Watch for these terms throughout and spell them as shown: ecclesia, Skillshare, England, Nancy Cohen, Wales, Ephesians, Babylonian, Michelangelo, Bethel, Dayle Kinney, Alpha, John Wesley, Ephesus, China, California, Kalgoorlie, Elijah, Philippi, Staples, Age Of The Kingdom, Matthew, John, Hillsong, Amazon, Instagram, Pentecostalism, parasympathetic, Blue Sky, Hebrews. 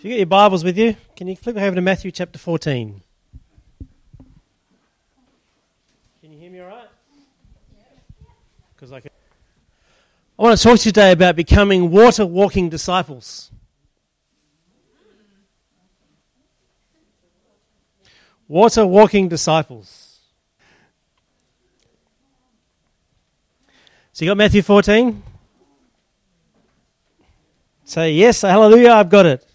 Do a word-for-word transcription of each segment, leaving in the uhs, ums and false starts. If you get your Bibles with you, can you flip over to Matthew chapter fourteen? Can you hear me all right? Because I can. I want to talk to you today about becoming water-walking disciples. Water-walking disciples. So you got Matthew fourteen? Say yes, say hallelujah, I've got it.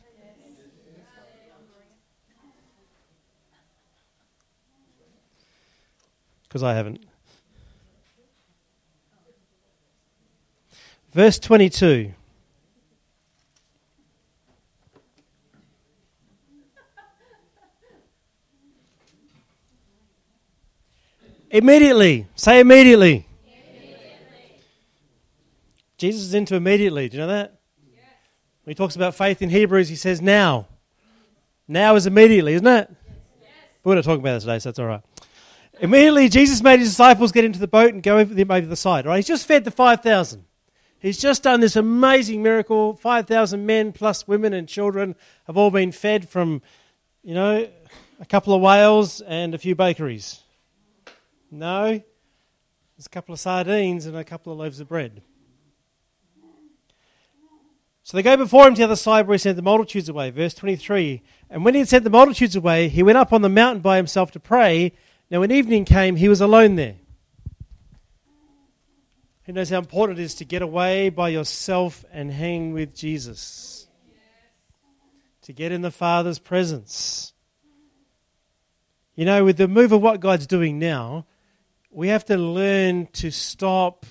Because I haven't. Verse twenty-two. Immediately. Say immediately. Immediately. Jesus is into immediately. Do you know that? Yes. When he talks about faith in Hebrews, he says now. Now is immediately, isn't it? Yes. We're not talking about that today, so that's all right. Immediately, Jesus made his disciples get into the boat and go over the, over the side. Right? He's just fed the five thousand. He's just done this amazing miracle. five thousand men plus women and children have all been fed from, you know, a couple of whales and a few bakeries. No, there's a couple of sardines and a couple of loaves of bread. So they go before him to the other side where he sent the multitudes away. Verse twenty-three, and when he had sent the multitudes away, he went up on the mountain by himself to pray. Now when evening came, he was alone there. Who knows how important it is to get away by yourself and hang with Jesus? Yes. To get in the Father's presence. You know, with the move of what God's doing now, we have to learn to stop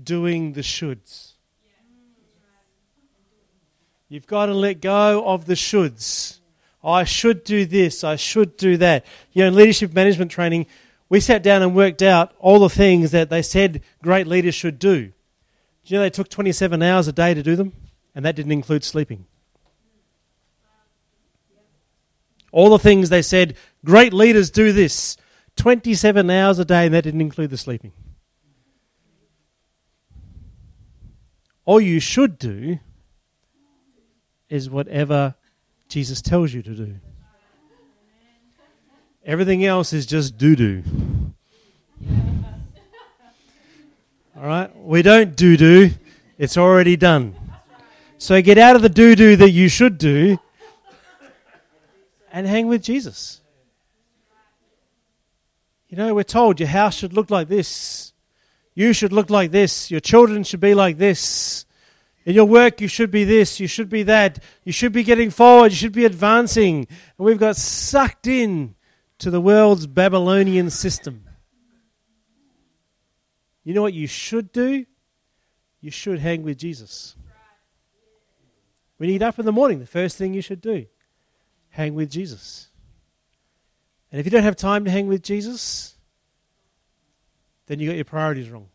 doing the shoulds. You've got to let go of the shoulds. I should do this, I should do that. You know, in leadership management training, we sat down and worked out all the things that they said great leaders should do. Do you know they took twenty-seven hours a day to do them? And that didn't include sleeping. All the things they said, great leaders do this. twenty-seven hours a day, and that didn't include the sleeping. All you should do is whatever Jesus tells you to do. Everything else is just doo-doo. All right? We don't doo-doo. It's already done. So get out of the doo-doo that you should do and hang with Jesus. You know, we're told your house should look like this. You should look like this. Your children should be like this. In your work, you should be this. You should be that. You should be getting forward. You should be advancing. And we've got sucked in to the world's Babylonian system. You know what you should do? You should hang with Jesus. When you get up in the morning, the first thing you should do, hang with Jesus. And if you don't have time to hang with Jesus, then you got your priorities wrong.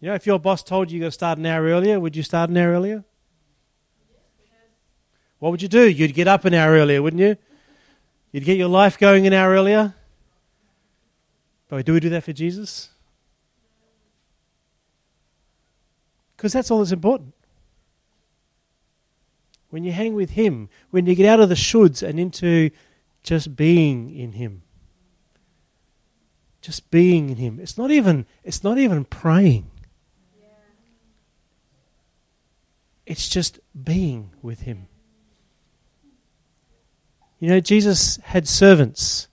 You know, if your boss told you you got to start an hour earlier, would you start an hour earlier? What would you do? You'd get up an hour earlier, wouldn't you? You'd get your life going an hour earlier. But do we do that for Jesus? Because that's all that's important. When you hang with him, when you get out of the shoulds and into just being in him. Just being in him. It's not even, it's not even praying. It's just being with him. You know, Jesus had servants.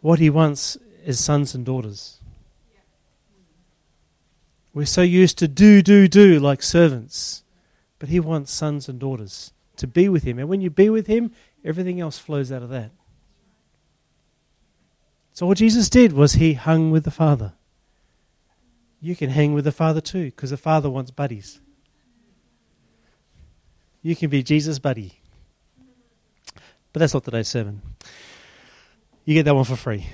What he wants is sons and daughters. We're so used to do, do, do like servants. But he wants sons and daughters to be with him. And when you be with him, everything else flows out of that. So all Jesus did was he hung with the Father. You can hang with the Father too, because the Father wants buddies. You can be Jesus' buddy. But that's not today's sermon. You get that one for free.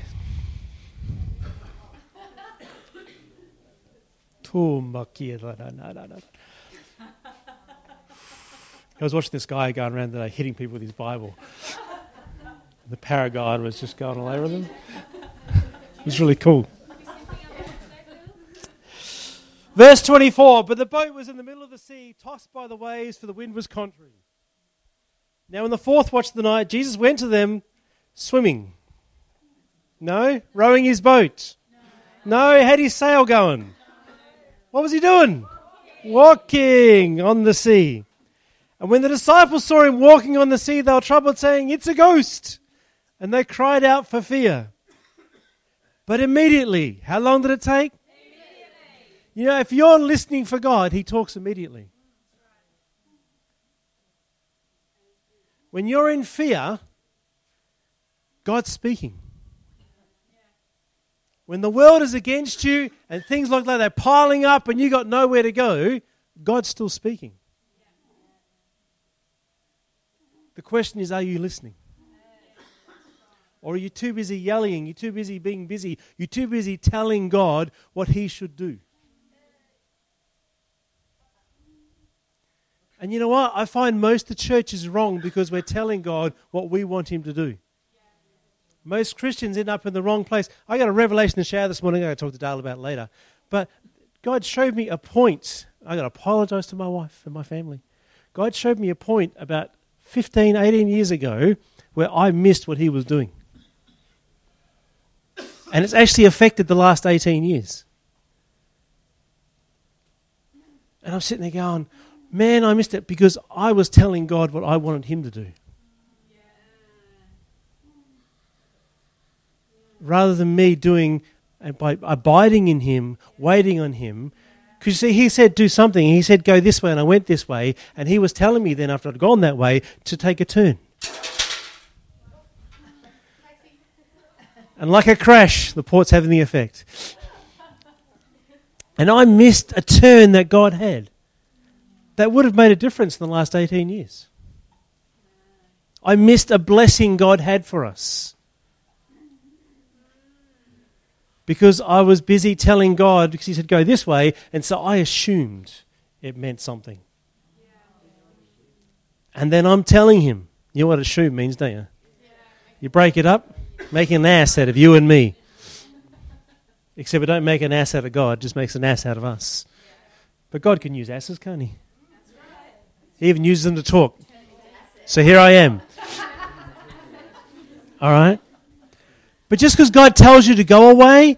I was watching this guy going around today hitting people with his Bible. The power guide was just going all over them. It was really cool. Verse twenty-four, but the boat was in the middle of the sea, tossed by the waves, for the wind was contrary. Now in the fourth watch of the night, Jesus went to them swimming. No? Rowing his boat. No, had his sail going. What was he doing? Walking on the sea. And when the disciples saw him walking on the sea, they were troubled, saying, it's a ghost. And they cried out for fear. But immediately, how long did it take? Immediately. You know, if you're listening for God, he talks immediately. When you're in fear, God's speaking. When the world is against you and things like that, they're piling up and you got nowhere to go, God's still speaking. The question is, are you listening? Or are you too busy yelling? You're too busy being busy. You're too busy telling God what he should do. And you know what? I find most of the church is wrong because we're telling God what we want him to do. Most Christians end up in the wrong place. I got a revelation to share this morning. I'm going to talk to Dale about it later. But God showed me a point. I got to apologize to my wife and my family. God showed me a point about fifteen, eighteen years ago where I missed what he was doing. And it's actually affected the last eighteen years. And I'm sitting there going, man, I missed it because I was telling God what I wanted him to do. Rather than me doing, by abiding in him, waiting on him. Because you see, he said do something. He said go this way and I went this way. And he was telling me then after I'd gone that way to take a turn. And like a crash, the port's having the effect. And I missed a turn that God had. That would have made a difference in the last eighteen years. I missed a blessing God had for us. Because I was busy telling God, because he said, go this way, and so I assumed it meant something. And then I'm telling him. You know what assume means, don't you? You break it up, make an ass out of you and me. Except we don't make an ass out of God, just makes an ass out of us. But God can use asses, can't he? He even uses them to talk. So here I am. All right? But just because God tells you to go away,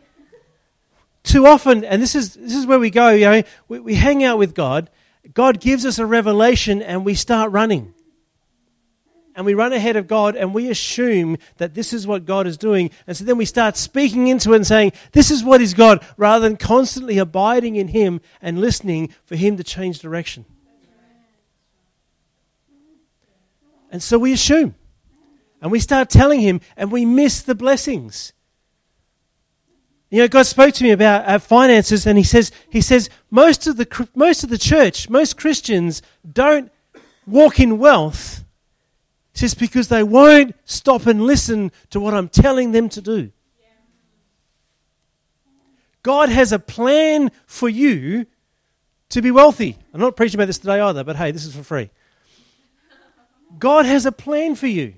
too often, and this is this is where we go, you know, we, we hang out with God. God gives us a revelation and we start running. And we run ahead of God and we assume that this is what God is doing. And so then we start speaking into it and saying, this is what is God, rather than constantly abiding in him and listening for him to change direction. And so we assume. And we start telling him, and we miss the blessings. You know, God spoke to me about uh, finances, and he says, he says, most of the most of the church, most Christians don't walk in wealth, just because they won't stop and listen to what I'm telling them to do. God has a plan for you to be wealthy. I'm not preaching about this today either, but hey, this is for free. God has a plan for you.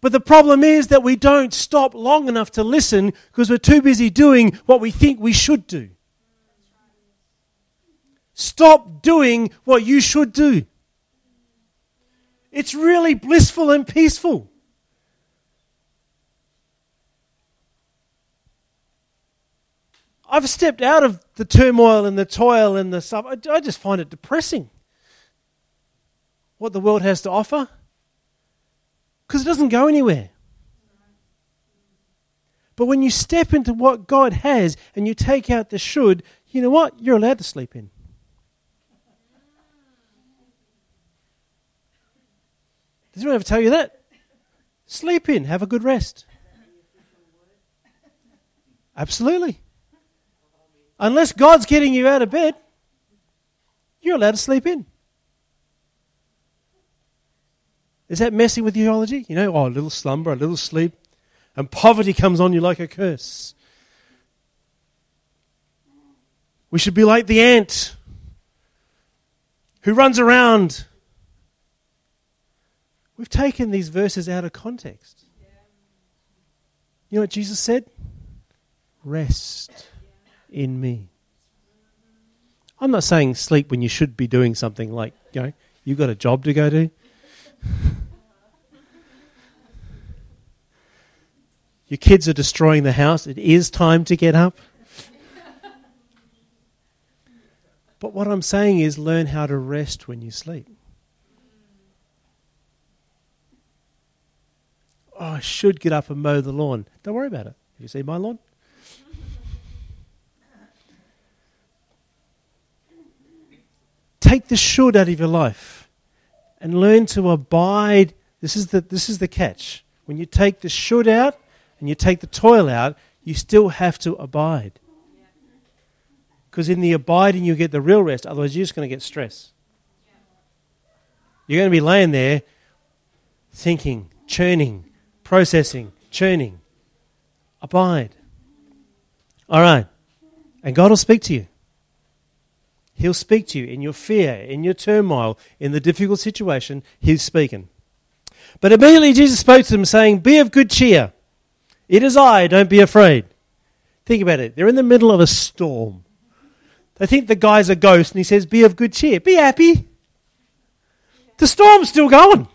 But the problem is that we don't stop long enough to listen because we're too busy doing what we think we should do. Stop doing what you should do. It's really blissful and peaceful. I've stepped out of the turmoil and the toil and the stuff. I just find it depressing what the world has to offer. Because it doesn't go anywhere. But when you step into what God has and you take out the should, you know what? You're allowed to sleep in. Does anyone ever tell you that? Sleep in, have a good rest. Absolutely. Unless God's getting you out of bed, you're allowed to sleep in. Is that messing with theology? You know, oh, a little slumber, a little sleep, and poverty comes on you like a curse. We should be like the ant who runs around. We've taken these verses out of context. You know what Jesus said? Rest in me. I'm not saying sleep when you should be doing something like, you know, you've got a job to go to. Your kids are destroying the house. It is time to get up. But what I'm saying is learn how to rest when you sleep. Oh, I should get up and mow the lawn. Don't worry about it. Have you seen my lawn? Take the should out of your life and learn to abide. This is the this is the catch. When you take the should out and you take the toil out, you still have to abide. Because in the abiding you get the real rest, otherwise you're just going to get stress. You're going to be laying there thinking, churning, processing, churning. Abide. All right. And God will speak to you. He'll speak to you in your fear, in your turmoil, in the difficult situation. He's speaking. But immediately Jesus spoke to them, saying, "Be of good cheer. It is I, don't be afraid." Think about it. They're in the middle of a storm. They think the guy's a ghost, and he says, "Be of good cheer. Be happy. The storm's still going."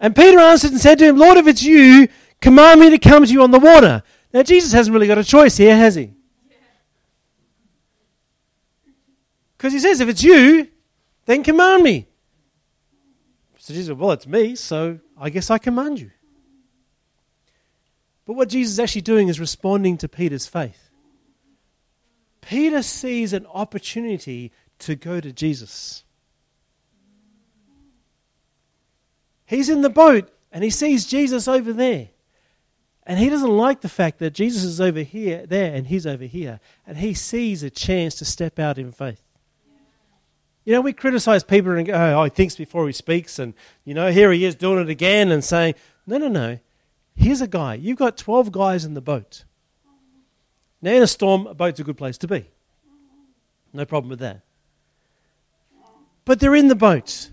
And Peter answered and said to him, "Lord, if it's you, command me to come to you on the water." Now, Jesus hasn't really got a choice here, has he? Because he says, if it's you, then command me. So Jesus said, well, it's me, so I guess I command you. But what Jesus is actually doing is responding to Peter's faith. Peter sees an opportunity to go to Jesus. He's in the boat and he sees Jesus over there. And he doesn't like the fact that Jesus is over here, there, and he's over here. And he sees a chance to step out in faith. You know, we criticize people and go, oh, he thinks before he speaks, and, you know, here he is doing it again and saying, no, no, no, here's a guy. You've got twelve guys in the boat. Now, in a storm, a boat's a good place to be. No problem with that. But they're in the boat.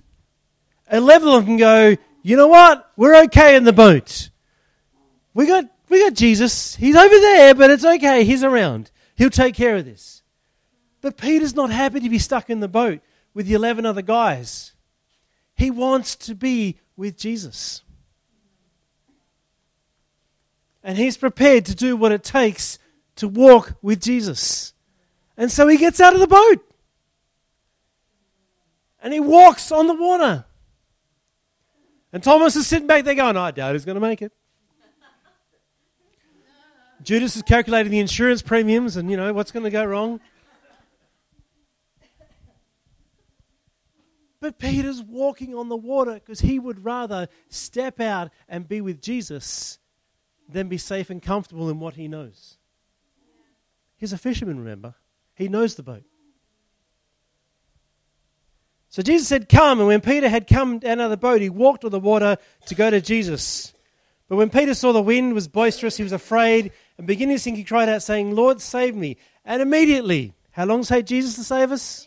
eleven of them go, you know what? We're okay in the boat. We got we got Jesus. He's over there, but it's okay. He's around. He'll take care of this. But Peter's not happy to be stuck in the boat with the eleven other guys. He wants to be with Jesus. And he's prepared to do what it takes to walk with Jesus. And so he gets out of the boat. And he walks on the water. And Thomas is sitting back there going, I doubt he's going to make it. Judas is calculating the insurance premiums and, you know, what's going to go wrong. But Peter's walking on the water because he would rather step out and be with Jesus than be safe and comfortable in what he knows. He's a fisherman, remember? He knows the boat. So Jesus said, come. And when Peter had come down out of the boat, he walked on the water to go to Jesus. But when Peter saw the wind was boisterous, he was afraid. And beginning to sink, he cried out, saying, Lord, save me. And immediately, how long does it take Jesus to save us?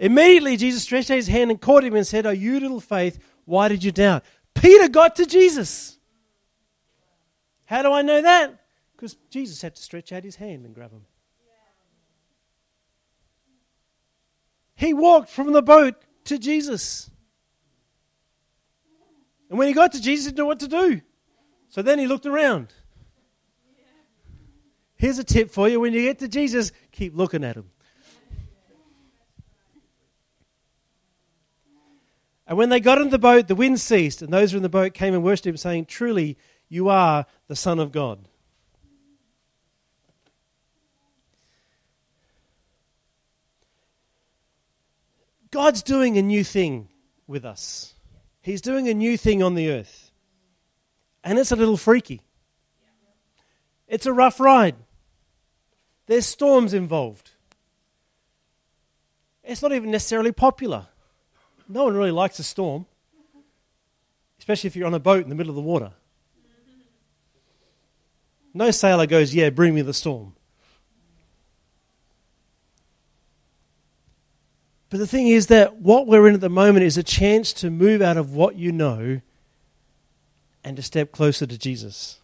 Immediately Jesus stretched out his hand and caught him and said, oh, you little faith, why did you doubt? Peter got to Jesus. How do I know that? Because Jesus had to stretch out his hand and grab him. He walked from the boat to Jesus. And when he got to Jesus, he didn't know what to do. So then he looked around. Here's a tip for you. When you get to Jesus, keep looking at him. And when they got into the boat, the wind ceased, and those who were in the boat came and worshipped him, saying, truly, you are the Son of God. God's doing a new thing with us. He's doing a new thing on the earth. And it's a little freaky. It's a rough ride. There's storms involved. It's not even necessarily popular. No one really likes a storm, especially if you're on a boat in the middle of the water. No sailor goes, yeah, bring me the storm. But the thing is that what we're in at the moment is a chance to move out of what you know and to step closer to Jesus.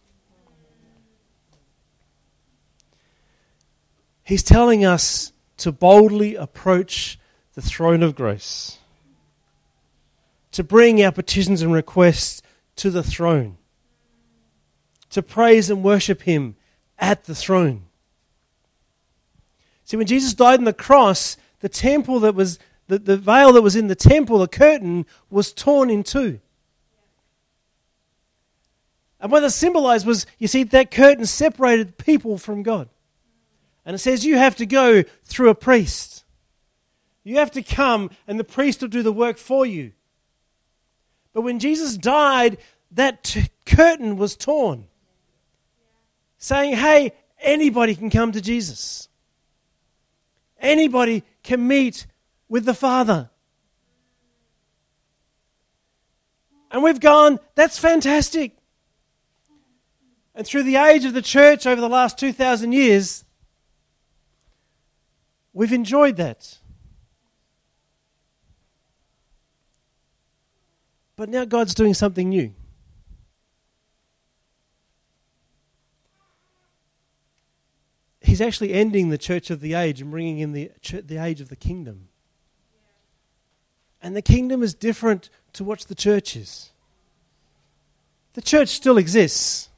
He's telling us to boldly approach the throne of grace, to bring our petitions and requests to the throne, to praise and worship him at the throne. See, when Jesus died on the cross, the temple that was, the, the veil that was in the temple, the curtain, was torn in two. And what that symbolized was, you see, that curtain separated people from God. And it says you have to go through a priest. You have to come and the priest will do the work for you. But when Jesus died, that t- curtain was torn, saying, hey, anybody can come to Jesus. Anybody can meet with the Father. And we've gone, that's fantastic. And through the age of the church over the last two thousand years, we've enjoyed that. But now God's doing something new. He's actually ending the church of the age and bringing in the the age of the kingdom. And the kingdom is different to what the church is. The church still exists.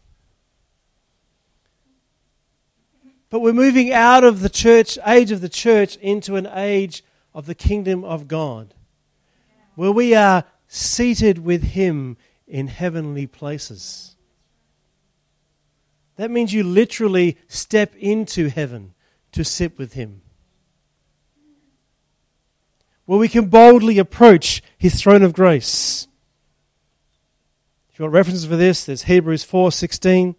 But we're moving out of the church, age of the church, into an age of the kingdom of God, where we are seated with him in heavenly places. That means you literally step into heaven to sit with him, where we can boldly approach his throne of grace. If you want references for this, there's Hebrews four sixteen.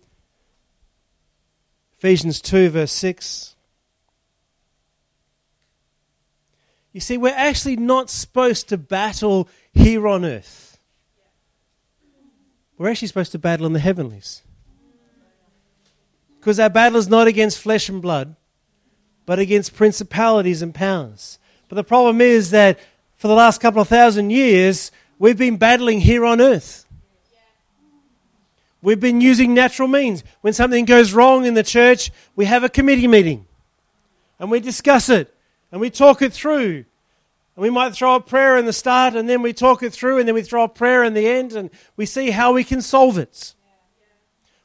Ephesians two, verse six. You see, we're actually not supposed to battle here on earth. We're actually supposed to battle in the heavenlies. Because our battle is not against flesh and blood, but against principalities and powers. But the problem is that for the last couple of thousand years, we've been battling here on earth. We've been using natural means. When something goes wrong in the church, we have a committee meeting and we discuss it and we talk it through. And we might throw a prayer in the start and then we talk it through and then we throw a prayer in the end and we see how we can solve it.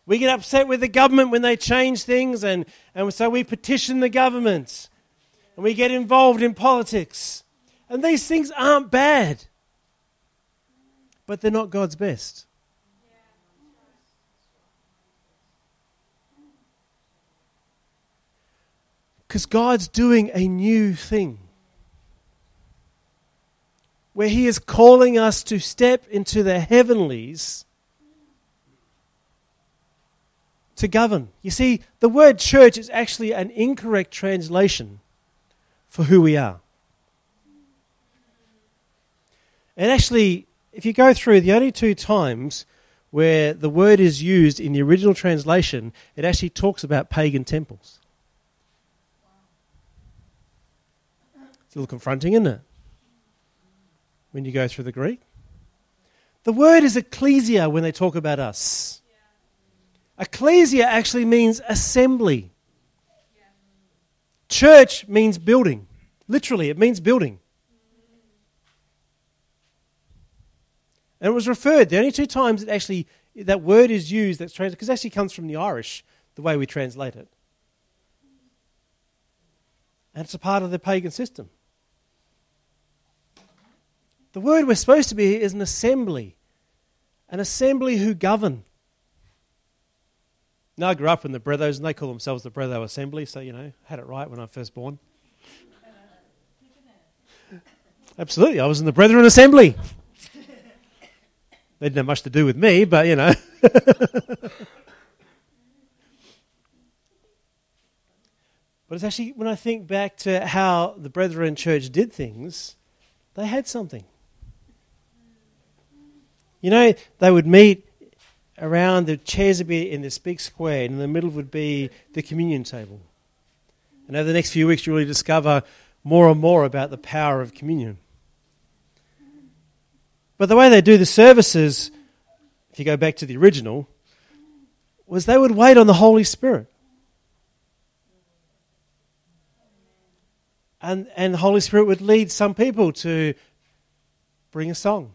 We get upset with the government when they change things and, and so we petition the government and we get involved in politics. And these things aren't bad, but they're not God's best. Because God's doing a new thing where he is calling us to step into the heavenlies to govern. You see, the word church is actually an incorrect translation for who we are. And actually, if you go through the only two times where the word is used in the original translation, it actually talks about pagan temples. It's a little confronting, isn't it? When you go through the Greek. The word is ecclesia when they talk about us. Yeah. Ecclesia actually means assembly. Yeah. Church means building. Literally, it means building. And it was referred, the only two times it actually that word is used, that's translated, because it actually comes from the Irish, the way we translate it. And it's a part of the pagan system. The word we're supposed to be is an assembly. An assembly who govern. Now I grew up in the Brethos and they call themselves the Bretho Assembly, so you know, had it right when I was first born. Absolutely, I was in the Brethren Assembly. They didn't have much to do with me, but you know. But it's actually, when I think back to how the Brethren Church did things, they had something. You know, they would meet around, the chairs would be in this big square, and in the middle would be the communion table. And over the next few weeks, you'll really discover more and more about the power of communion. But the way they do the services, if you go back to the original, was they would wait on the Holy Spirit. and, and the Holy Spirit would lead some people to bring a song,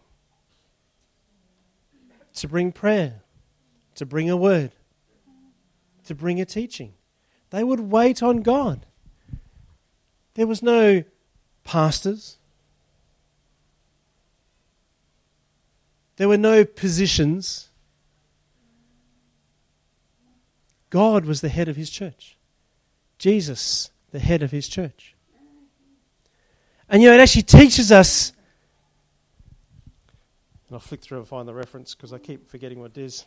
to bring prayer, to bring a word, to bring a teaching. They would wait on God. There was no pastors. There were no positions. God was the head of his church. Jesus, the head of his church. And, you know, it actually teaches us. And I'll flick through and find the reference because I keep forgetting what it is.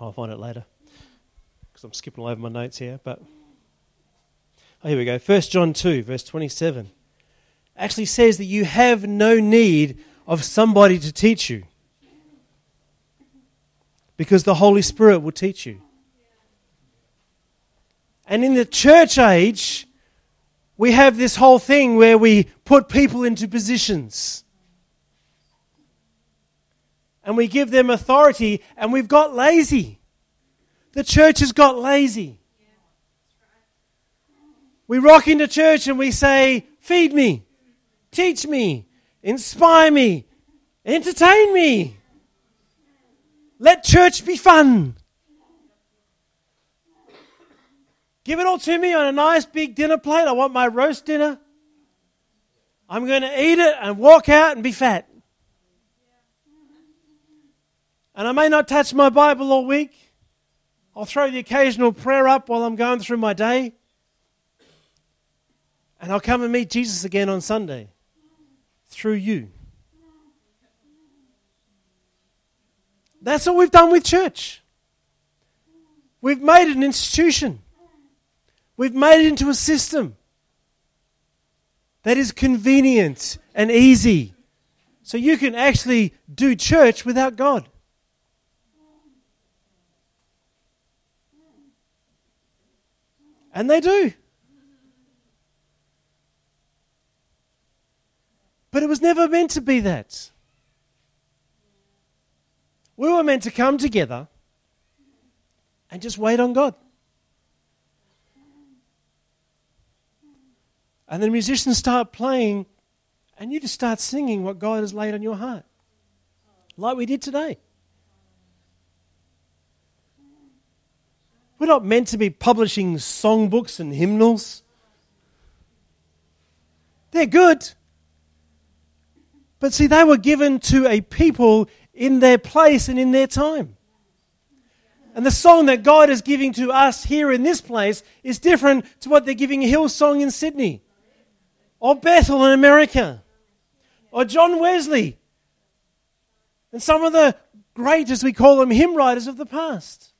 I'll find it later because I'm skipping all over my notes here. But oh, here we go. First John two, verse twenty-seven. Actually says that you have no need of somebody to teach you because the Holy Spirit will teach you. And in the church age, we have this whole thing where we put people into positions. And we give them authority, and we've got lazy. The church has got lazy. We rock into church and we say, feed me, teach me, inspire me, entertain me. Let church be fun. Give it all to me on a nice big dinner plate. I want my roast dinner. I'm going to eat it and walk out and be fat. And I may not touch my Bible all week. I'll throw the occasional prayer up while I'm going through my day. And I'll come and meet Jesus again on Sunday through you. That's what we've done with church. We've made it an institution. We've made it into a system that is convenient and easy. So you can actually do church without God. And they do. But it was never meant to be that. We were meant to come together and just wait on God. And the musicians start playing, and you just start singing what God has laid on your heart, like we did today. We're not meant to be publishing songbooks and hymnals. They're good. But see, they were given to a people in their place and in their time. And the song that God is giving to us here in this place is different to what they're giving Hillsong in Sydney, or Bethel in America, or John Wesley, and some of the great, as we call them, hymn writers of the past.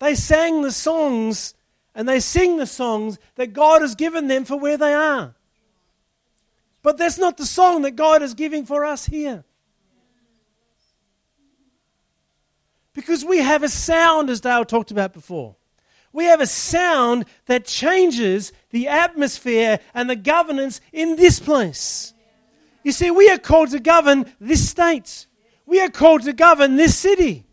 They sang the songs and they sing the songs that God has given them for where they are. But that's not the song that God is giving for us here. Because we have a sound, as Dale talked about before. We have a sound that changes the atmosphere and the governance in this place. You see, we are called to govern this state. We are called to govern this city.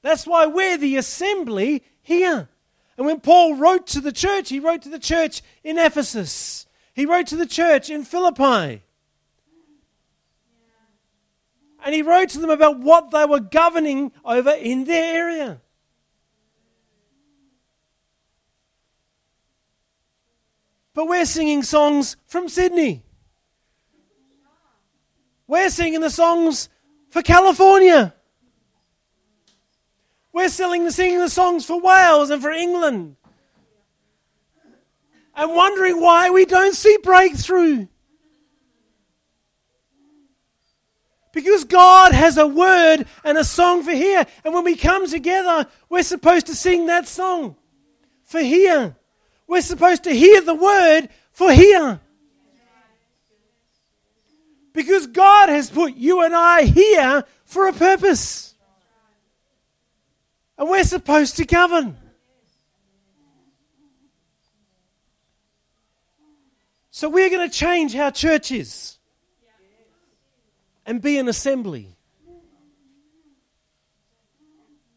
That's why we're the assembly here. And when Paul wrote to the church, he wrote to the church in Ephesus. He wrote to the church in Philippi. And he wrote to them about what they were governing over in their area. But we're singing songs from Sydney. We're singing the songs for California. We're singing the songs for Wales and for England. And wondering why we don't see breakthrough. Because God has a word and a song for here. And when we come together, we're supposed to sing that song for here. We're supposed to hear the word for here. Because God has put you and I here for a purpose. And we're supposed to govern. So we're going to change how church is and be an assembly.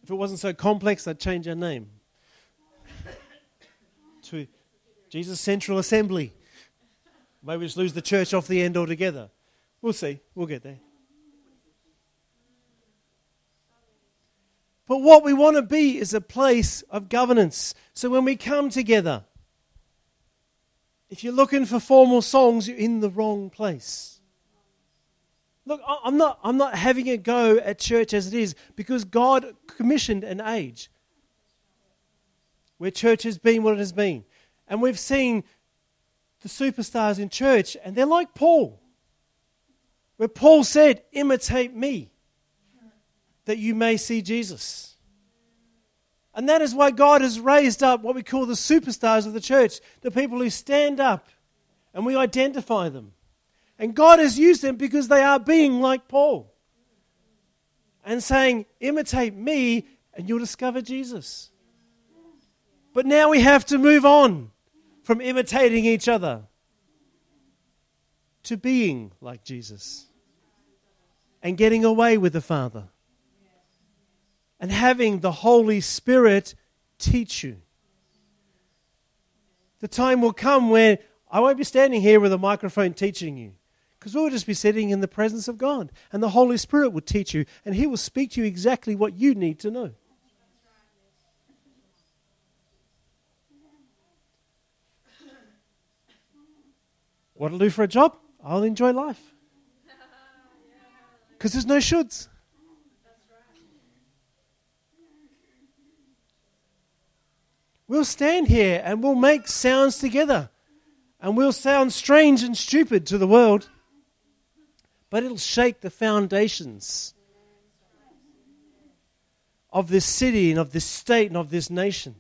If it wasn't so complex, I'd change our name to Jesus Central Assembly. Maybe we just lose the church off the end altogether. We'll see. We'll get there. But what we want to be is a place of governance. So when we come together, if you're looking for formal songs, you're in the wrong place. Look, I'm not, I'm not having a go at church as it is, because God commissioned an age where church has been what it has been. And we've seen the superstars in church, and they're like Paul. Where Paul said, imitate me, that you may see Jesus. And that is why God has raised up what we call the superstars of the church, the people who stand up and we identify them. And God has used them because they are being like Paul and saying, imitate me and you'll discover Jesus. But now we have to move on from imitating each other to being like Jesus and getting away with the Father and having the Holy Spirit teach you. The time will come where I won't be standing here with a microphone teaching you, because we'll just be sitting in the presence of God, and the Holy Spirit will teach you, and He will speak to you exactly what you need to know. What'll do for a job? I'll enjoy life. Because there's no shoulds. We'll stand here and we'll make sounds together. And we'll sound strange and stupid to the world. But it'll shake the foundations of this city and of this state and of this nation.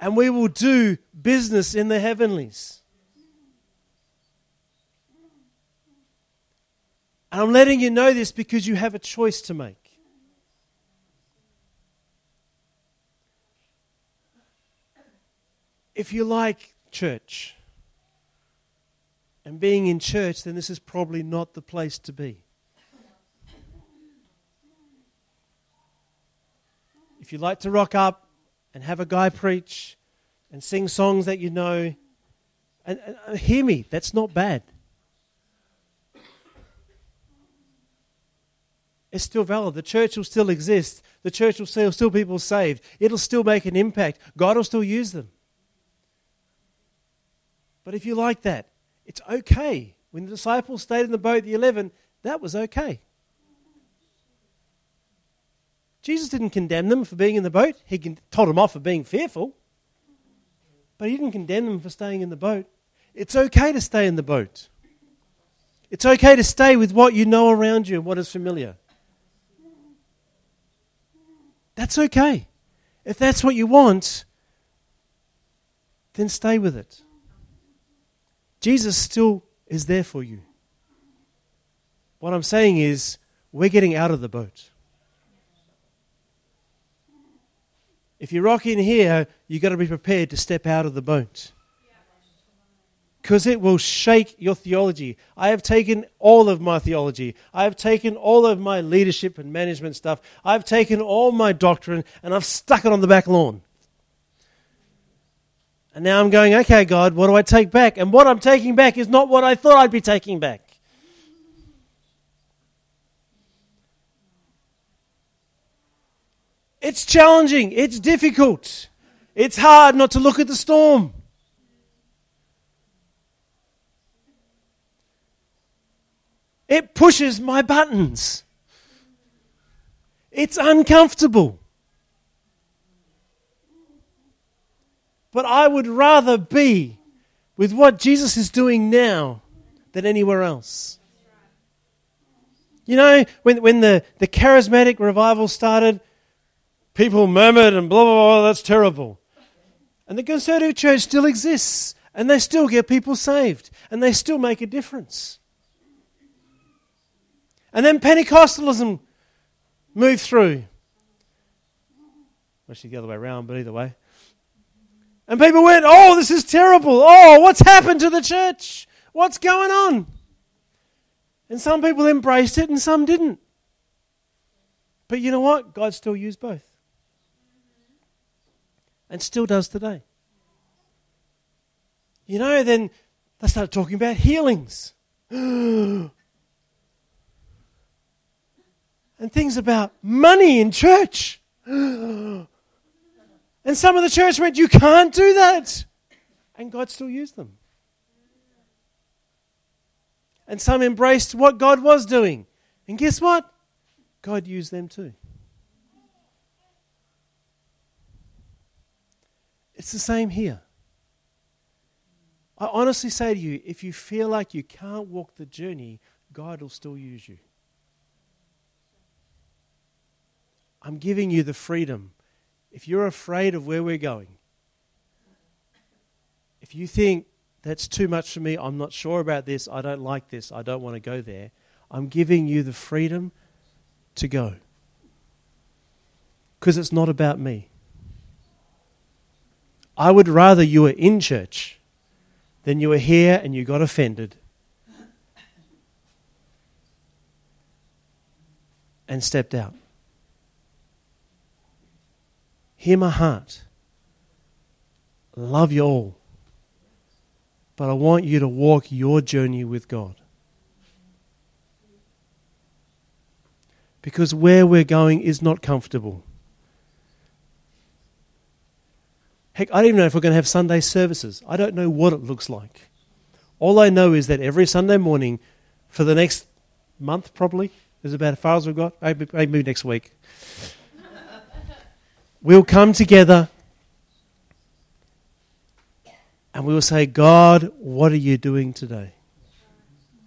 And we will do business in the heavenlies. And I'm letting you know this because you have a choice to make. If you like church and being in church, then this is probably not the place to be. If you like to rock up and have a guy preach and sing songs that you know, and, and, and hear me, that's not bad. It's still valid. The church will still exist. The church will still, still people saved. It'll still make an impact. God will still use them. But if you like that, it's okay. When the disciples stayed in the boat, the eleven, that was okay. Jesus didn't condemn them for being in the boat. He told them off for being fearful. But he didn't condemn them for staying in the boat. It's okay to stay in the boat. It's okay to stay with what you know around you and what is familiar. That's okay. If that's what you want, then stay with it. Jesus still is there for you. What I'm saying is, we're getting out of the boat. If you rock in here, you've got to be prepared to step out of the boat. Because it will shake your theology. I have taken all of my theology. I have taken all of my leadership and management stuff. I've taken all my doctrine and I've stuck it on the back lawn. And now I'm going, okay, God, what do I take back? And what I'm taking back is not what I thought I'd be taking back. It's challenging. It's difficult. It's hard not to look at the storm. It pushes my buttons. It's uncomfortable. But I would rather be with what Jesus is doing now than anywhere else. You know, when when the, the charismatic revival started, people murmured and blah, blah, blah, that's terrible. And the conservative church still exists, and they still get people saved, and they still make a difference. And then Pentecostalism moved through. Actually, the other way around, but either way. And people went, oh, this is terrible. Oh, what's happened to the church? What's going on? And some people embraced it and some didn't. But you know what? God still used both. and still does today. You know, then they started talking about healings. And things about money in church. And some of the church went, you can't do that. And God still used them. And some embraced what God was doing. And guess what? God used them too. It's the same here. I honestly say to you, if you feel like you can't walk the journey, God will still use you. I'm giving you the freedom. If you're afraid of where we're going, if you think that's too much for me, I'm not sure about this, I don't like this, I don't want to go there, I'm giving you the freedom to go. Because it's not about me. I would rather you were in church than you were here and you got offended and stepped out. Hear my heart. Love you all. But I want you to walk your journey with God. Because where we're going is not comfortable. Heck, I don't even know if we're going to have Sunday services. I don't know what it looks like. All I know is that every Sunday morning for the next month probably is about as far as we've got. Maybe next week. We'll come together and we will say, God, what are you doing today?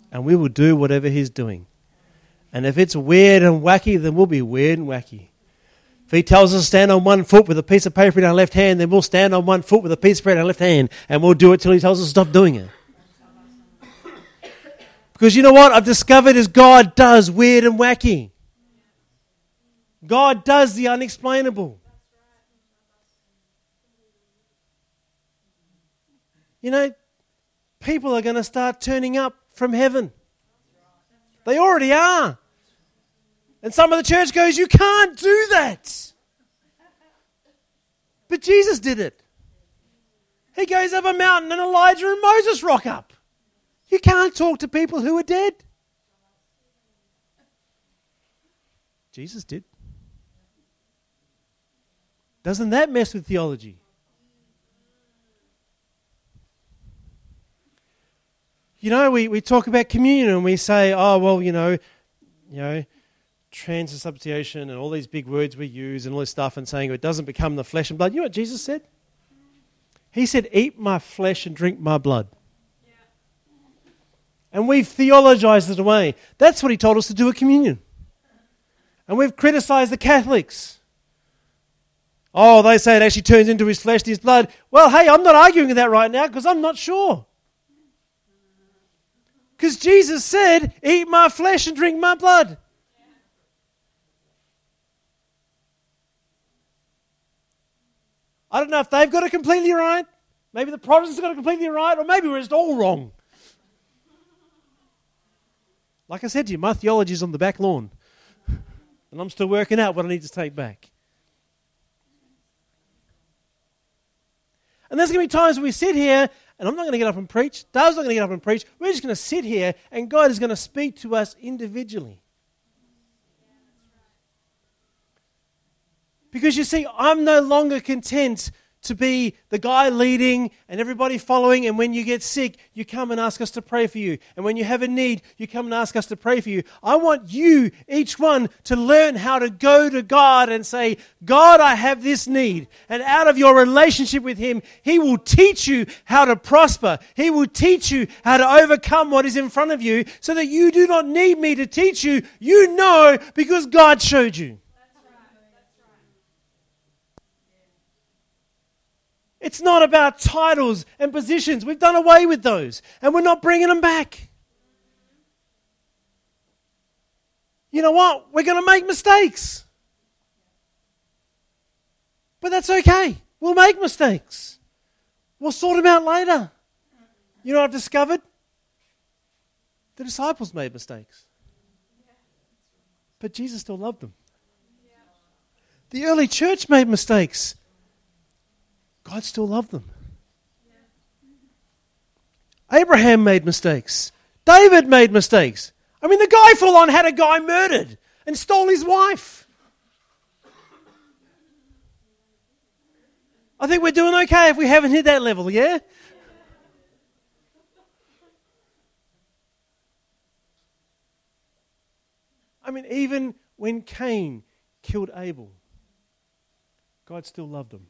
And we will do whatever he's doing. And if it's weird and wacky, then we'll be weird and wacky. If he tells us to stand on one foot with a piece of paper in our left hand, then we'll stand on one foot with a piece of paper in our left hand, and we'll do it till he tells us to stop doing it. Because you know what I've discovered is God does weird and wacky. God does the unexplainable. You know, people are going to start turning up from heaven. They already are. And some of the church goes, you can't do that. But Jesus did it. He goes up a mountain and Elijah and Moses rock up. You can't talk to people who are dead. Jesus did. Doesn't that mess with theology? You know, we, we talk about communion and we say, oh, well, you know, you know, transubstantiation and all these big words we use and all this stuff and saying it doesn't become the flesh and blood. You know what Jesus said? He said, eat my flesh and drink my blood. Yeah. And we've theologized it away. That's what he told us to do at communion. And we've criticized the Catholics. Oh, they say it actually turns into his flesh and his blood. Well, hey, I'm not arguing with that right now because I'm not sure. Because Jesus said, eat my flesh and drink my blood. I don't know if they've got it completely right. Maybe the Protestants have got it completely right, or maybe we're just all wrong. Like I said to you, my theology is on the back lawn. And I'm still working out what I need to take back. And there's going to be times when we sit here, and I'm not going to get up and preach. Dale's not going to get up and preach. We're just going to sit here, and God is going to speak to us individually. Because you see, I'm no longer content to be the guy leading and everybody following, and when you get sick, you come and ask us to pray for you. And when you have a need, you come and ask us to pray for you. I want you, each one, to learn how to go to God and say, God, I have this need. And out of your relationship with him, he will teach you how to prosper. He will teach you how to overcome what is in front of you so that you do not need me to teach you. You know because God showed you. It's not about titles and positions. We've done away with those, and we're not bringing them back. You know what? We're going to make mistakes. But that's okay. We'll make mistakes. We'll sort them out later. You know what I've discovered? The disciples made mistakes. But Jesus still loved them. The early church made mistakes. God still loved them. Yeah. Abraham made mistakes. David made mistakes. I mean, the guy full on had a guy murdered and stole his wife. I think we're doing okay if we haven't hit that level, yeah? I mean, even when Cain killed Abel, God still loved him.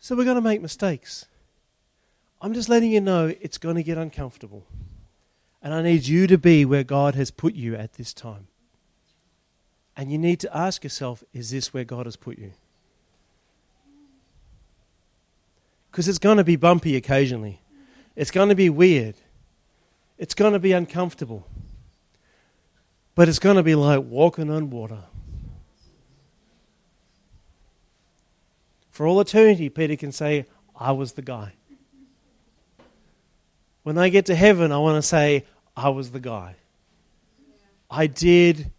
So we're going to make mistakes. I'm just letting you know it's going to get uncomfortable. And I need you to be where God has put you at this time. And you need to ask yourself, is this where God has put you? Because it's going to be bumpy occasionally. It's going to be weird. It's going to be uncomfortable. But it's going to be like walking on water. For all eternity, Peter can say, I was the guy. When I get to heaven, I want to say, I was the guy. I did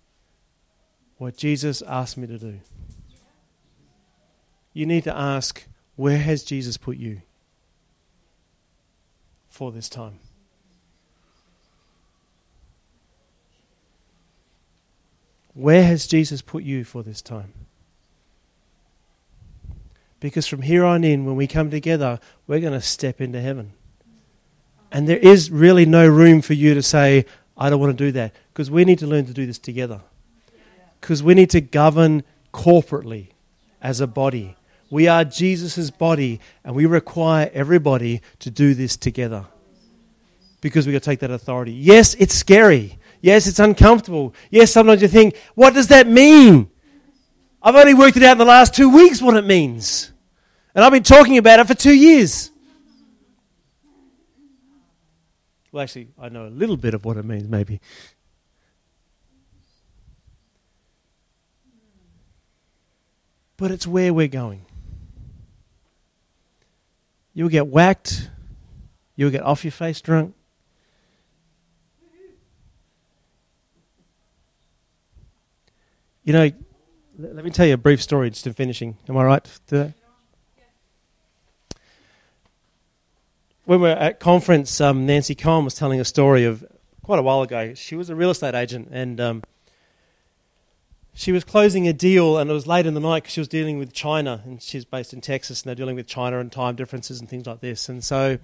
what Jesus asked me to do. You need to ask, where has Jesus put you for this time? Where has Jesus put you for this time? Because from here on in, when we come together, we're going to step into heaven. And there is really no room for you to say, I don't want to do that. Because we need to learn to do this together. Because we need to govern corporately as a body. We are Jesus' body, and we require everybody to do this together. Because we've got to take that authority. Yes, it's scary. Yes, it's uncomfortable. Yes, sometimes you think, what does that mean? I've only worked it out in the last two weeks what it means. And I've been talking about it for two years. Well, actually, I know a little bit of what it means, maybe. But it's where we're going. You'll get whacked. You'll get off your face drunk. You know, let me tell you a brief story just in finishing. Am I right to do that? When we were at conference, um, Nancy Cohen was telling a story of quite a while ago. She was a real estate agent, and um, she was closing a deal, and it was late in the night because she was dealing with China, and she's based in Texas, and they're dealing with China and time differences and things like this. And so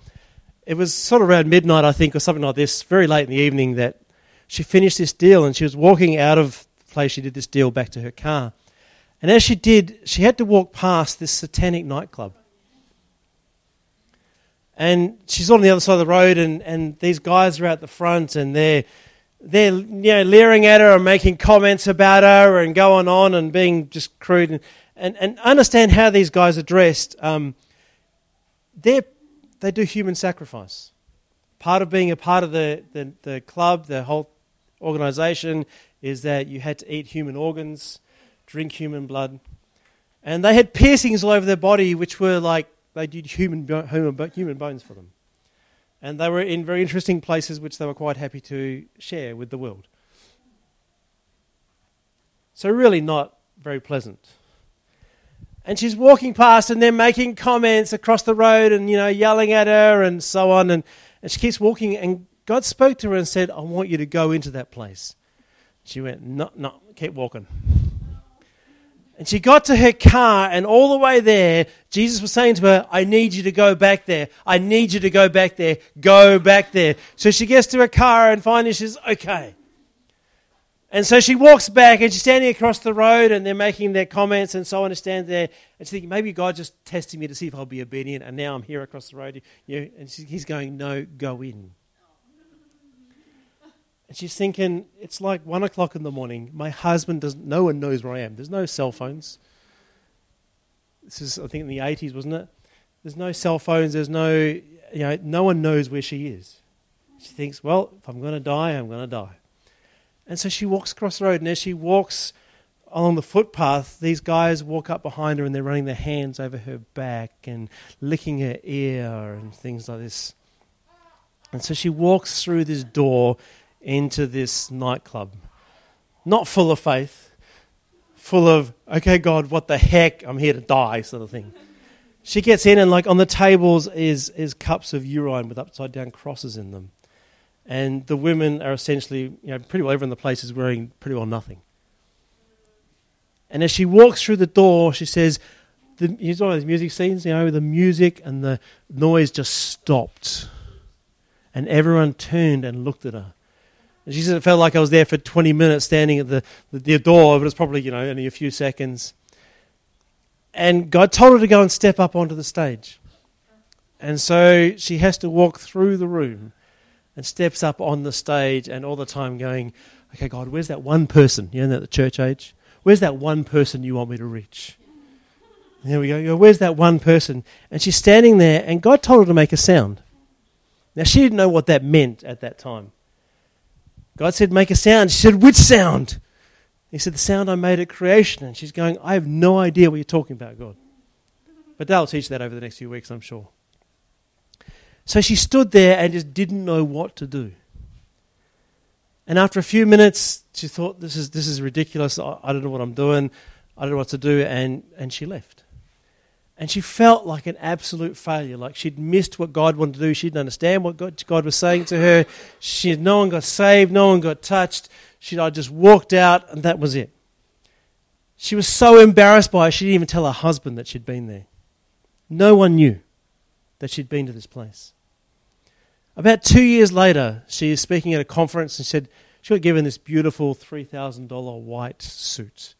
it was sort of around midnight, I think, or something like this, very late in the evening, that she finished this deal, and she was walking out of the place she did this deal back to her car. And as she did, she had to walk past this satanic nightclub. And she's on the other side of the road, and, and these guys are out the front, and they're, they're you know, leering at her and making comments about her and going on and being just crude. And, and, and understand how these guys are dressed. Um, they they do human sacrifice. Part of being a part of the, the, the club, the whole organization, is that you had to eat human organs, drink human blood. And they had piercings all over their body, which were like, they did human human bones for them. And they were in very interesting places which they were quite happy to share with the world. So really not very pleasant. And she's walking past, and they're making comments across the road and, you know, yelling at her and so on. And, and she keeps walking, and God spoke to her and said, I want you to go into that place. She went, no, no, keep walking. And she got to her car, and all the way there, Jesus was saying to her, I need you to go back there. I need you to go back there. Go back there. So she gets to her car, and finally she says, okay. And so she walks back, and she's standing across the road, and they're making their comments, and so on, and stands there. And she's thinking, maybe God just testing me to see if I'll be obedient, and now I'm here across the road. And he's going, no, go in. And she's thinking, it's like one o'clock in the morning. My husband doesn't, no one knows where I am. There's no cell phones. This is, I think, in the eighties, wasn't it? There's no cell phones. There's no, you know, no one knows where she is. She thinks, well, if I'm going to die, I'm going to die. And so she walks across the road, and as she walks along the footpath, these guys walk up behind her, and they're running their hands over her back and licking her ear and things like this. And so she walks through this door into this nightclub, not full of faith, full of, okay, God, what the heck? I'm here to die sort of thing. She gets in and like on the tables is is cups of urine with upside down crosses in them. And the women are essentially, you know, pretty well everyone in the place is wearing pretty well nothing. And as she walks through the door, she says, the, here's one of those music scenes, you know, the music and the noise just stopped. And everyone turned and looked at her. And she said it felt like I was there for twenty minutes standing at the, the, the door, but it was probably, you know, only a few seconds. And God told her to go and step up onto the stage. And so she has to walk through the room and steps up on the stage and all the time going, okay, God, where's that one person? You know, at the church age. Where's that one person you want me to reach? And there we go. You go, where's that one person? And she's standing there, and God told her to make a sound. Now, she didn't know what that meant at that time. God said, make a sound. She said, which sound? And he said, the sound I made at creation. And she's going, I have no idea what you're talking about, God. But they'll teach that over the next few weeks, I'm sure. So she stood there and just didn't know what to do. And after a few minutes, she thought, this is this is ridiculous. I, I don't know what I'm doing. I don't know what to do. And, and she left. And she felt like an absolute failure, like she'd missed what God wanted to do. She didn't understand what God, God was saying to her. She, no one got saved. No one got touched. She I just walked out, and that was it. She was so embarrassed by it, she didn't even tell her husband that she'd been there. No one knew that she'd been to this place. About two years later, she is speaking at a conference and said she got given this beautiful three thousand dollars white suit.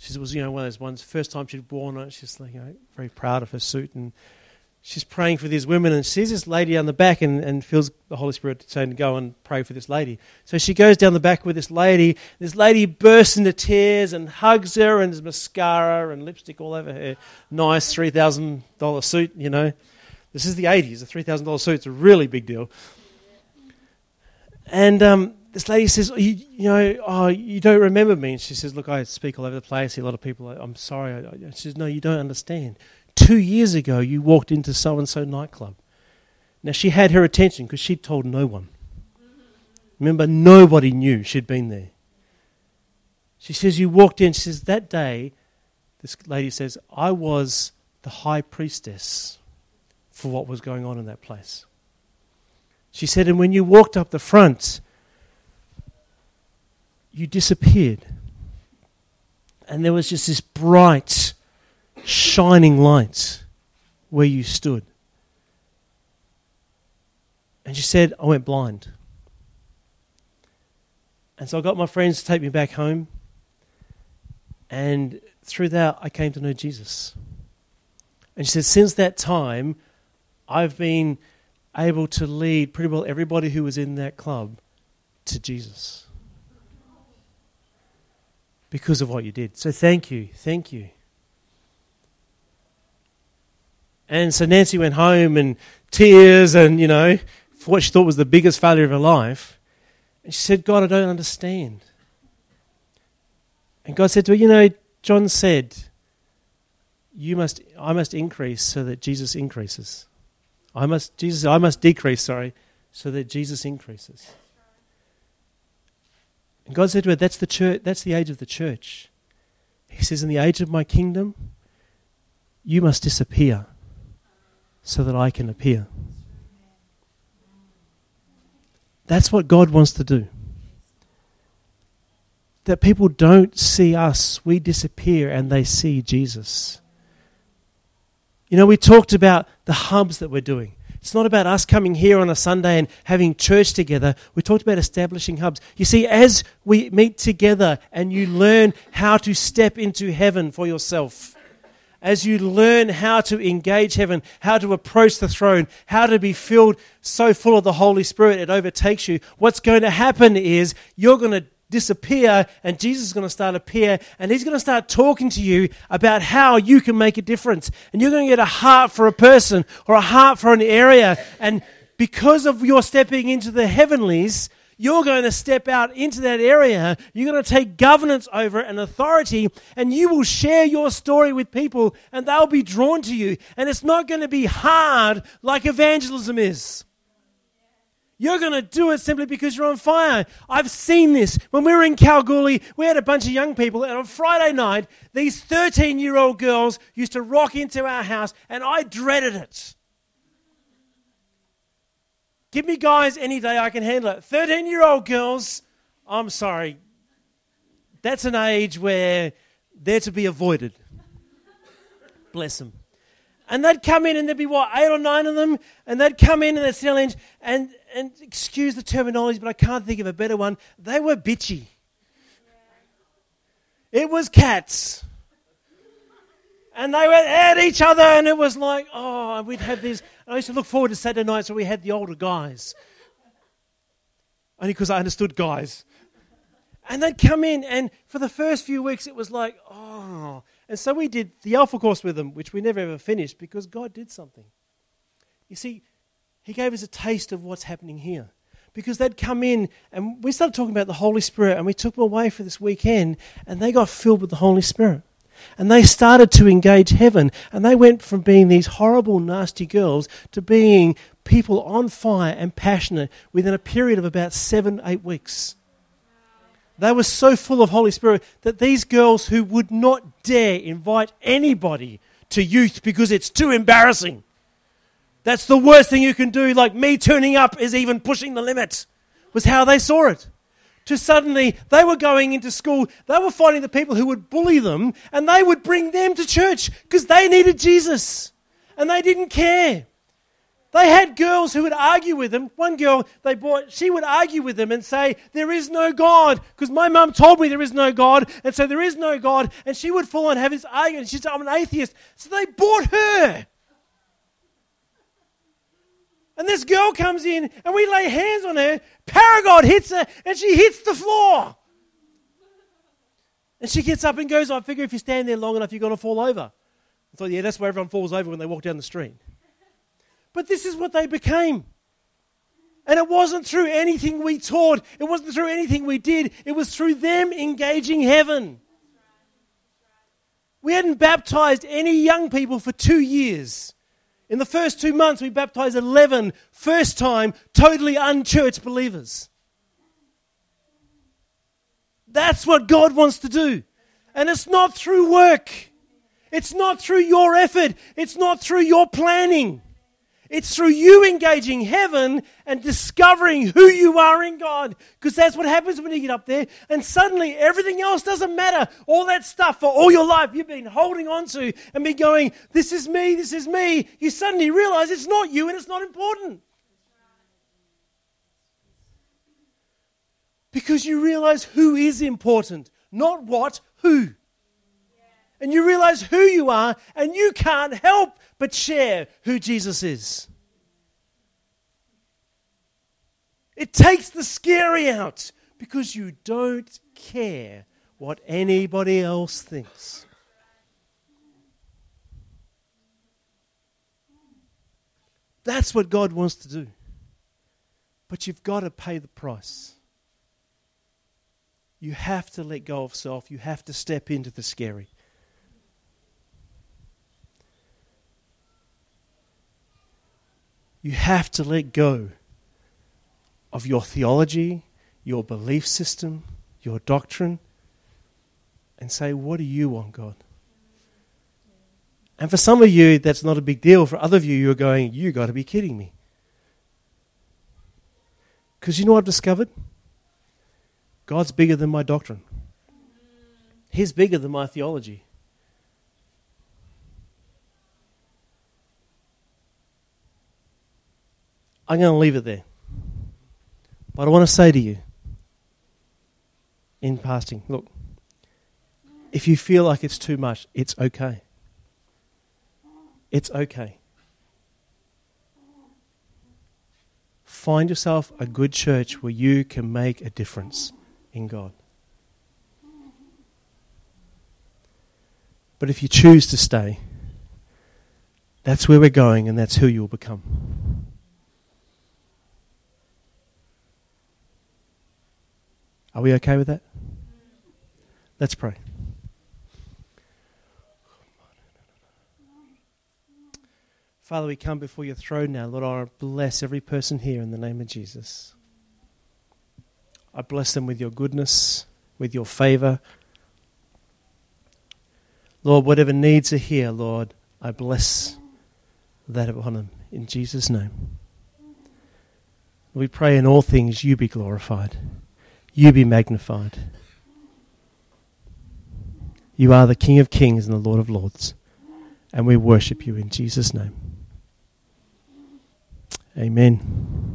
She was, you know, one of those ones, first time she'd worn it, she's like, you know, very proud of her suit. And she's praying for these women and sees this lady on the back and, and feels the Holy Spirit saying to go and pray for this lady. So she goes down the back with this lady. This lady bursts into tears and hugs her, and there's mascara and lipstick all over her nice three thousand dollars suit, you know. This is the eighties, a three thousand dollars suit's a really big deal. And um, this lady says, you, you know, oh, you don't remember me. And she says, look, I speak all over the place. I see a lot of people. I'm sorry. I, I, she says, no, you don't understand. Two years ago, you walked into so-and-so nightclub. Now, she had her attention because she'd told no one. Remember, nobody knew she'd been there. She says, you walked in. She says, that day, this lady says, I was the high priestess for what was going on in that place. She said, and when you walked up the front, you disappeared. And there was just this bright, shining light where you stood. And she said, I went blind. And so I got my friends to take me back home. And through that, I came to know Jesus. And she said, since that time, I've been able to lead pretty well everybody who was in that club to Jesus because of what you did. So thank you, thank you. And so Nancy went home in tears and, you know, for what she thought was the biggest failure of her life. And she said, God, I don't understand. And God said to her, you know, John said, You must. I must increase so that Jesus increases. I must. Jesus. I must decrease. Sorry, so that Jesus increases. And God said to her, "That's the church. That's the age of the church." He says, "In the age of my kingdom, you must disappear, so that I can appear." That's what God wants to do. That people don't see us; we disappear, and they see Jesus. You know, we talked about the hubs that we're doing. It's not about us coming here on a Sunday and having church together. We talked about establishing hubs. You see, as we meet together and you learn how to step into heaven for yourself, as you learn how to engage heaven, how to approach the throne, how to be filled so full of the Holy Spirit it overtakes you, what's going to happen is you're going to disappear and Jesus is going to start appear, and he's going to start talking to you about how you can make a difference, and you're going to get a heart for a person or a heart for an area, and because of your stepping into the heavenlies, you're going to step out into that area, you're going to take governance over an authority, and you will share your story with people and they'll be drawn to you, and it's not going to be hard like evangelism is. You're going to do it simply because you're on fire. I've seen this. When we were in Kalgoorlie, we had a bunch of young people, and on Friday night, these thirteen-year-old girls used to rock into our house, and I dreaded it. Give me guys any day, I can handle it. thirteen-year-old girls, I'm sorry, that's an age where they're to be avoided. Bless them. And they'd come in and there'd be, what, eight or nine of them? And they'd come in and they'd sell in, and, and excuse the terminology, but I can't think of a better one. They were bitchy. Yeah. It was cats. And they were at each other, and it was like, oh, we'd have these. And I used to look forward to Saturday nights so we had the older guys. Only because I understood guys. And they'd come in, and for the first few weeks it was like, oh. And so we did the Alpha course with them, which we never ever finished because God did something. You see, he gave us a taste of what's happening here. Because they'd come in and we started talking about the Holy Spirit, and we took them away for this weekend, and they got filled with the Holy Spirit. And they started to engage heaven, and they went from being these horrible, nasty girls to being people on fire and passionate within a period of about seven, eight weeks. They were so full of Holy Spirit that these girls who would not dare invite anybody to youth because it's too embarrassing. That's the worst thing you can do. Like, me turning up is even pushing the limit, was how they saw it. To suddenly, they were going into school, they were finding the people who would bully them, and they would bring them to church because they needed Jesus and they didn't care. They had girls who would argue with them. One girl they bought, she would argue with them and say, there is no God, because my mum told me there is no God, and so there is no God. And she would fall and have this argument. She'd say, I'm an atheist. So they bought her. And this girl comes in, and we lay hands on her. Paragod hits her, and she hits the floor. And she gets up and goes, I figure if you stand there long enough, you're going to fall over. I thought, yeah, that's where everyone falls over when they walk down the street. But this is what they became. And it wasn't through anything we taught. It wasn't through anything we did. It was through them engaging heaven. We hadn't baptized any young people for two years. In the first two months, we baptized eleven first-time, totally unchurched believers. That's what God wants to do. And it's not through work. It's not through your effort. It's not through your planning. It's through you engaging heaven and discovering who you are in God, because that's what happens when you get up there, and suddenly everything else doesn't matter. All that stuff for all your life you've been holding on to and been going, this is me, this is me. You suddenly realize it's not you and it's not important. Because you realize who is important, not what, who. And you realize who you are, and you can't help but share who Jesus is. It takes the scary out because you don't care what anybody else thinks. That's what God wants to do. But you've got to pay the price. You have to let go of self. You have to step into the scary. You have to let go of your theology, your belief system, your doctrine, and say, what do you want, God? And for some of you, that's not a big deal. For other of you, you're going, you got to be kidding me. Because you know what I've discovered? God's bigger than my doctrine. He's bigger than my theology. I'm going to leave it there. But I want to say to you, in passing, look, if you feel like it's too much, it's okay. It's okay. Find yourself a good church where you can make a difference in God. But if you choose to stay, that's where we're going, and that's who you'll become. Are we okay with that? Let's pray. Father, we come before your throne now. Lord, I bless every person here in the name of Jesus. I bless them with your goodness, with your favor. Lord, whatever needs are here, Lord, I bless that upon them in Jesus' name. We pray in all things you be glorified. You be magnified. You are the King of Kings and the Lord of Lords. And we worship you in Jesus' name. Amen.